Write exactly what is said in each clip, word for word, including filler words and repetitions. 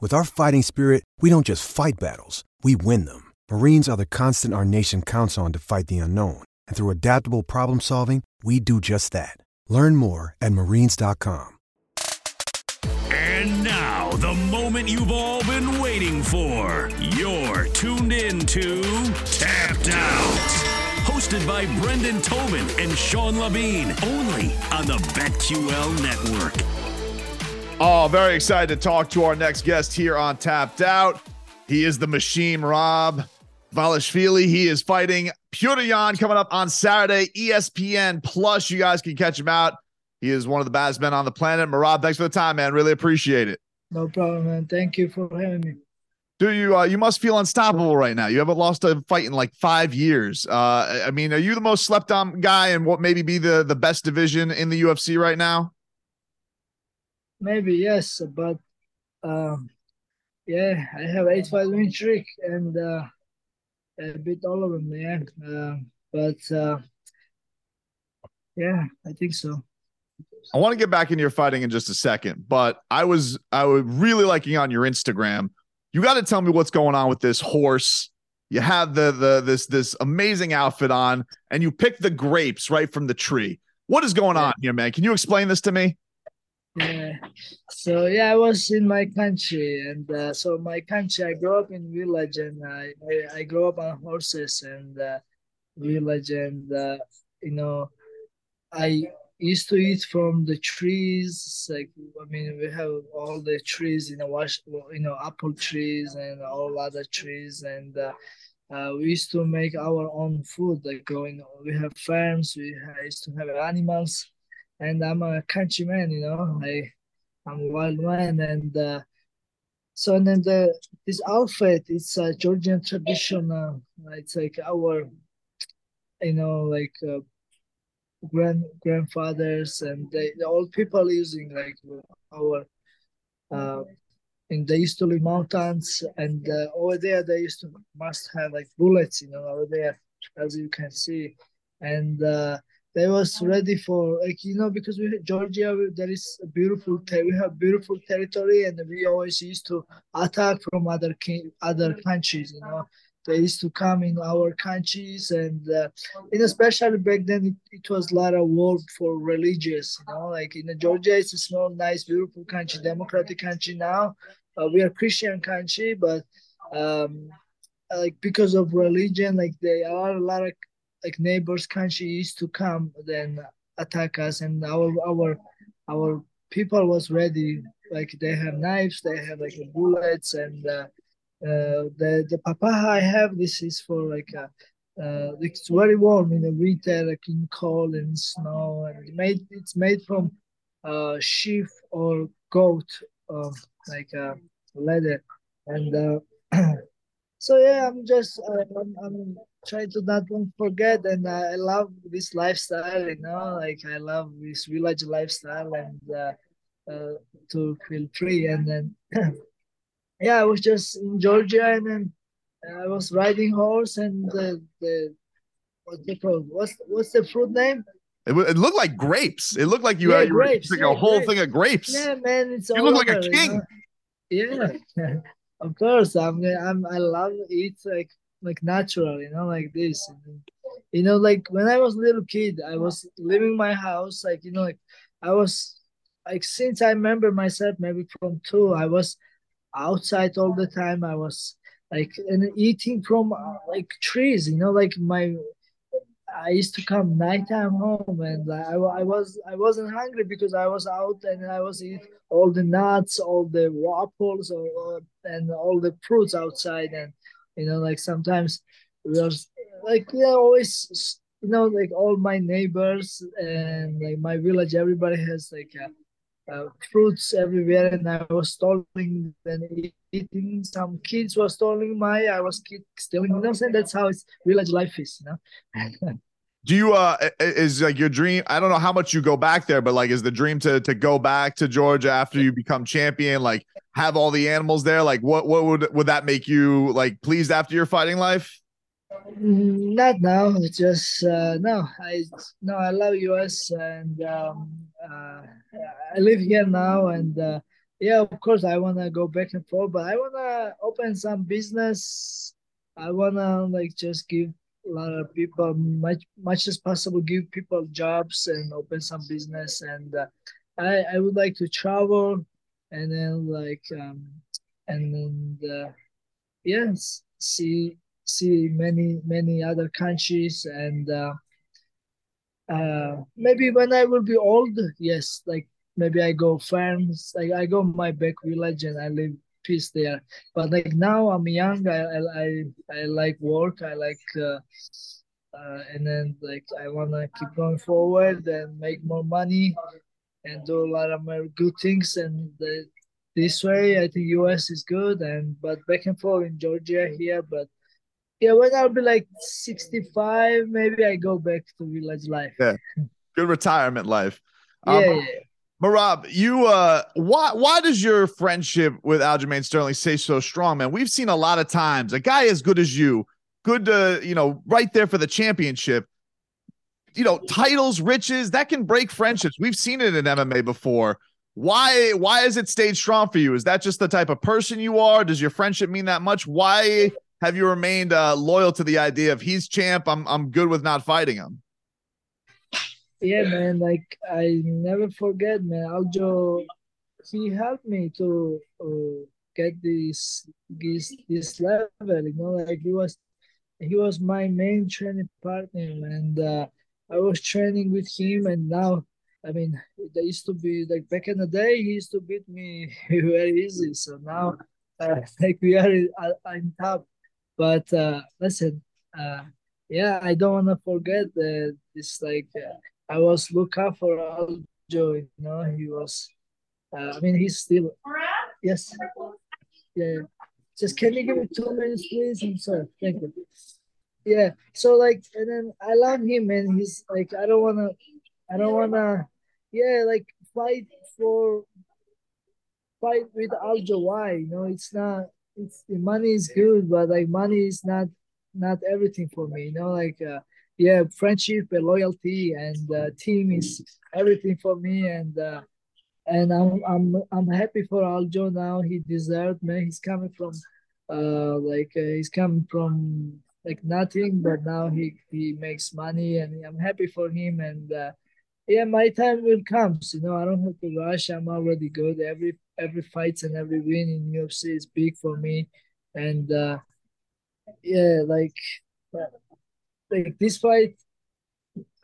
With our fighting spirit, we don't just fight battles, we win them. Marines are the constant our nation counts on to fight the unknown. And through adaptable problem solving, we do just that. Learn more at Marines dot com. And now, the moment you've all been waiting for. You're tuned in to Tapped Out. Hosted by Brendan Tobin and Sean Levine. Only on the BetQL Network. Oh, very excited to talk to our next guest here on Tapped Out. He is the machine, Merab Dvalishvili. He is fighting Petr Yan coming up on Saturday, E S P N Plus. You guys can catch him out. He is one of the baddest men on the planet. Merab, thanks for the time, man. Really appreciate it. No problem, man. Thank you for having me. Dude, you uh, you must feel unstoppable right now. You haven't lost a fight in like five years. Uh, I mean, are you the most slept on guy in what maybe be the, the best division in the U F C right now? Maybe, yes, but um, yeah, I have eight fight win streak and uh, I beat all of them, yeah. Uh, but uh, yeah, I think so. I want to get back into your fighting in just a second, but I was I was really liking on your Instagram. You got to tell me what's going on with this horse. You have the the this this amazing outfit on, and you pick the grapes right from the tree. What is going on here, man? Can you explain this to me? Yeah. So, yeah, I was in my country. And uh, so my country, I grew up in village and I, I, I grew up on horses and uh, village. And, uh, you know, I used to eat from the trees. Like, I mean, we have all the trees, you know, wash, you know, apple trees and all other trees. And uh, uh, we used to make our own food. Like going, we have farms, we used to have animals. And I'm a countryman, you know, I, I'm a wild man. And uh, so and then the, this outfit, it's a Georgian traditional, it's like our, you know, like uh, grand grandfathers and they, the old people using like our, uh, and they used to live mountains. And uh, over there, they used to must have like bullets, you know, over there, as you can see. And uh, they was ready for, like, you know, because we Georgia, we, there is a beautiful, ter- we have beautiful territory, and we always used to attack from other ki- other countries, you know. They used to come in our countries, and uh, and especially back then, it, it was a lot of war for religious, you know. Like, in Georgia, it's a small, nice, beautiful country, democratic country now. Uh, we are Christian country, but, um, like, because of religion, like, there are a lot of, like neighbors country used to come then attack us, and our our our people was ready. Like, they have knives, they have like bullets, and uh, uh, the the papaha I have, this is for like a, uh, it's very warm in the winter, like in cold and snow, and made it's made from uh, sheep or goat, uh, like uh, leather, and uh, so yeah, I'm just uh, I'm. I'm try to not forget, and uh, I love this lifestyle, you know, like I love this village lifestyle and uh, uh, to feel free. And then, yeah, I was just in Georgia, and then I was riding horse, and uh, the what's the what's what's the fruit name? It, it looked like grapes. It looked like you yeah, had you like yeah, a whole grapes. thing of grapes. Yeah, man, it's you all look over, like a king. You know? Yeah, of course. I'm I'm I love it like. Like natural, you know, like this, you know, like when I was a little kid, I was leaving my house, like, you know, like I was like, since I remember myself, maybe from two, I was outside all the time. I was like, and eating from uh, like trees, you know, like my, I used to come nighttime home, and like, I, I was I wasn't hungry because I was out and I was eat all the nuts, all the apples, or, and all the fruits outside. And you know, like sometimes we are like yeah, always you know like all my neighbors and like my village, everybody has like a, Uh, fruits everywhere, and I was stealing and eating. Some kids were stealing my, I was kid stealing. You know, and that's how it's village life is. You know. Do you uh is like your dream? I don't know how much you go back there, but like, is the dream to to go back to Georgia after you become champion? Like, have all the animals there? Like, what what would would that make you like pleased after your fighting life? Not now. It's just uh, no. I no. I love U S and. Um, Uh, I live here now, and uh, yeah, of course, I wanna go back and forth, but I wanna open some business. I wanna like just give a lot of people much much as possible, give people jobs and open some business. And uh, I I would like to travel, and then like um and then uh, yes, see see many many other countries and. Uh, Uh, maybe when I will be old, yes, like maybe I go farms, like I go my back village and I live peace there. But like now I'm young, I I I like work, I like, uh, uh, and then like I wanna keep going forward and make more money and do a lot of more good things. And the, this way, I think U S is good. And but back and forth in Georgia here, but. Yeah, when I'll be like sixty-five, maybe I go back to village life. Yeah, good retirement life. Um, yeah, yeah. Merab, you, uh, why why does your friendship with Aljamain Sterling stay so strong, man? We've seen a lot of times a guy as good as you, good to, you know, right there for the championship. You know, titles, riches, that can break friendships. We've seen it in M M A before. Why why has it stayed strong for you? Is that just the type of person you are? Does your friendship mean that much? Why... have you remained uh, loyal to the idea of he's champ? I'm I'm good with not fighting him. Yeah, man. Like I never forget, man. Aljo, he helped me to uh, get this this this level. You know, like he was he was my main training partner, and uh, I was training with him. And now, I mean, there used to be like back in the day, he used to beat me very easy. So now, uh, like we are on top. But uh, listen, uh, yeah, I don't want to forget that it's like uh, I was looking out for Aljo, you know, he was, uh, I mean, he's still, yes, yeah. Just can you give me two minutes, please? I'm sorry, thank you. Yeah, so like, and then I love him, and he's like, I don't want to, I don't want to, yeah, like fight for, fight with Aljo, why? You know, it's not. It's, the money is good, but like money is not not everything for me, you know, like uh, yeah, friendship and loyalty and uh, team is everything for me. And uh, and I'm I'm I'm happy for Aljo now. He deserved, man. He's coming from uh like uh, he's coming from like nothing, but now he he makes money, and I'm happy for him. And uh, yeah, my time will come. You know, I don't have to rush. I'm already good. Every every fight and every win in U F C is big for me. And uh, yeah, like like this fight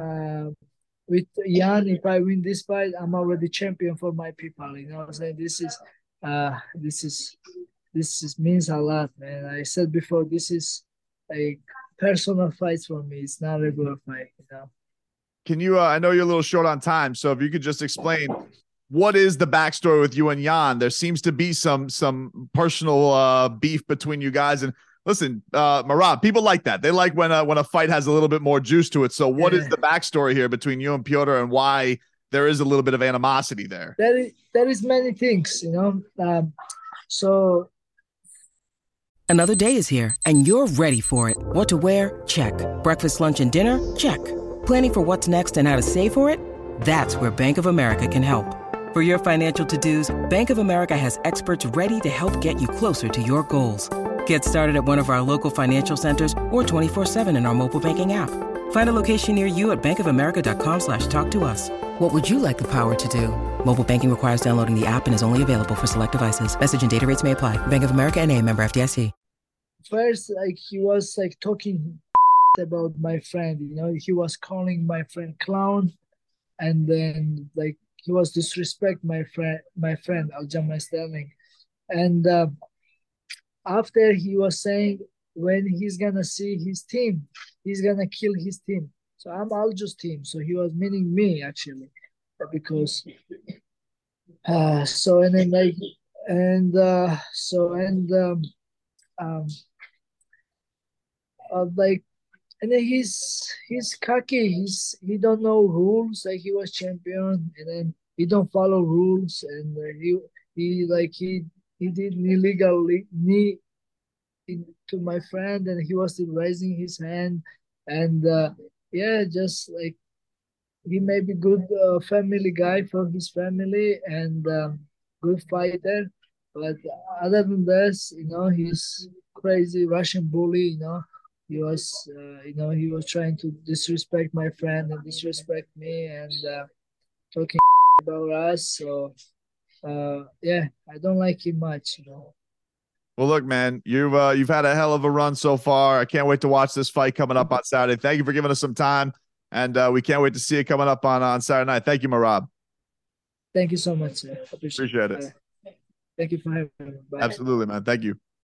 uh, with Yan, if I win this fight, I'm already champion for my people. You know what I'm saying? This is uh, this is this is means a lot, man. I said before, this is a personal fight for me. It's not a regular fight, you know. Can you, uh, I know you're a little short on time, so if you could just explain what is the backstory with you and Yan? There seems to be some some personal uh, beef between you guys. And listen, uh, Merab, people like that. They like when a, when a fight has a little bit more juice to it. So what yeah. is the backstory here between you and Petr, and why there is a little bit of animosity there? There is, there is many things, you know. Um, so another day is here, and you're ready for it. What to wear? Check. Breakfast, lunch, and dinner? Check. Planning for what's next and how to save for it? That's where Bank of America can help. For your financial to-dos, Bank of America has experts ready to help get you closer to your goals. Get started at one of our local financial centers or twenty-four seven in our mobile banking app. Find a location near you at bankofamerica.com slash talk to us. What would you like the power to do? Mobile banking requires downloading the app and is only available for select devices. Message and data rates may apply. Bank of America N A member F D I C. First, like he was like talking pissed about my friend. You know, he was calling my friend clown, and then like he was disrespect my friend, my friend Aljamain Sterling. And uh, after he was saying when he's gonna see his team, he's gonna kill his team. So I'm Aljo's team. So he was meaning me actually, because uh, so and then like and uh, so and um, um uh, like and then he's he's cocky. He's he don't know rules. Like he was champion, and then he don't follow rules, and uh, he he like he he did illegally knee to my friend, and he was still raising his hand, and. Uh, Yeah, just like he may be good uh, family guy for his family and um, good fighter, but other than this, you know, he's crazy Russian bully. You know, he was, uh, you know, he was trying to disrespect my friend and disrespect me and uh, talking about us. So, uh, yeah, I don't like him much, you know. Well, look, man, you've uh, you've had a hell of a run so far. I can't wait to watch this fight coming up on Saturday. Thank you for giving us some time, and uh, we can't wait to see it coming up on, on Saturday night. Thank you, Merab. Thank you so much, sir. Appreciate, Appreciate it. it. Thank you for having me. Bye. Absolutely, man. Thank you.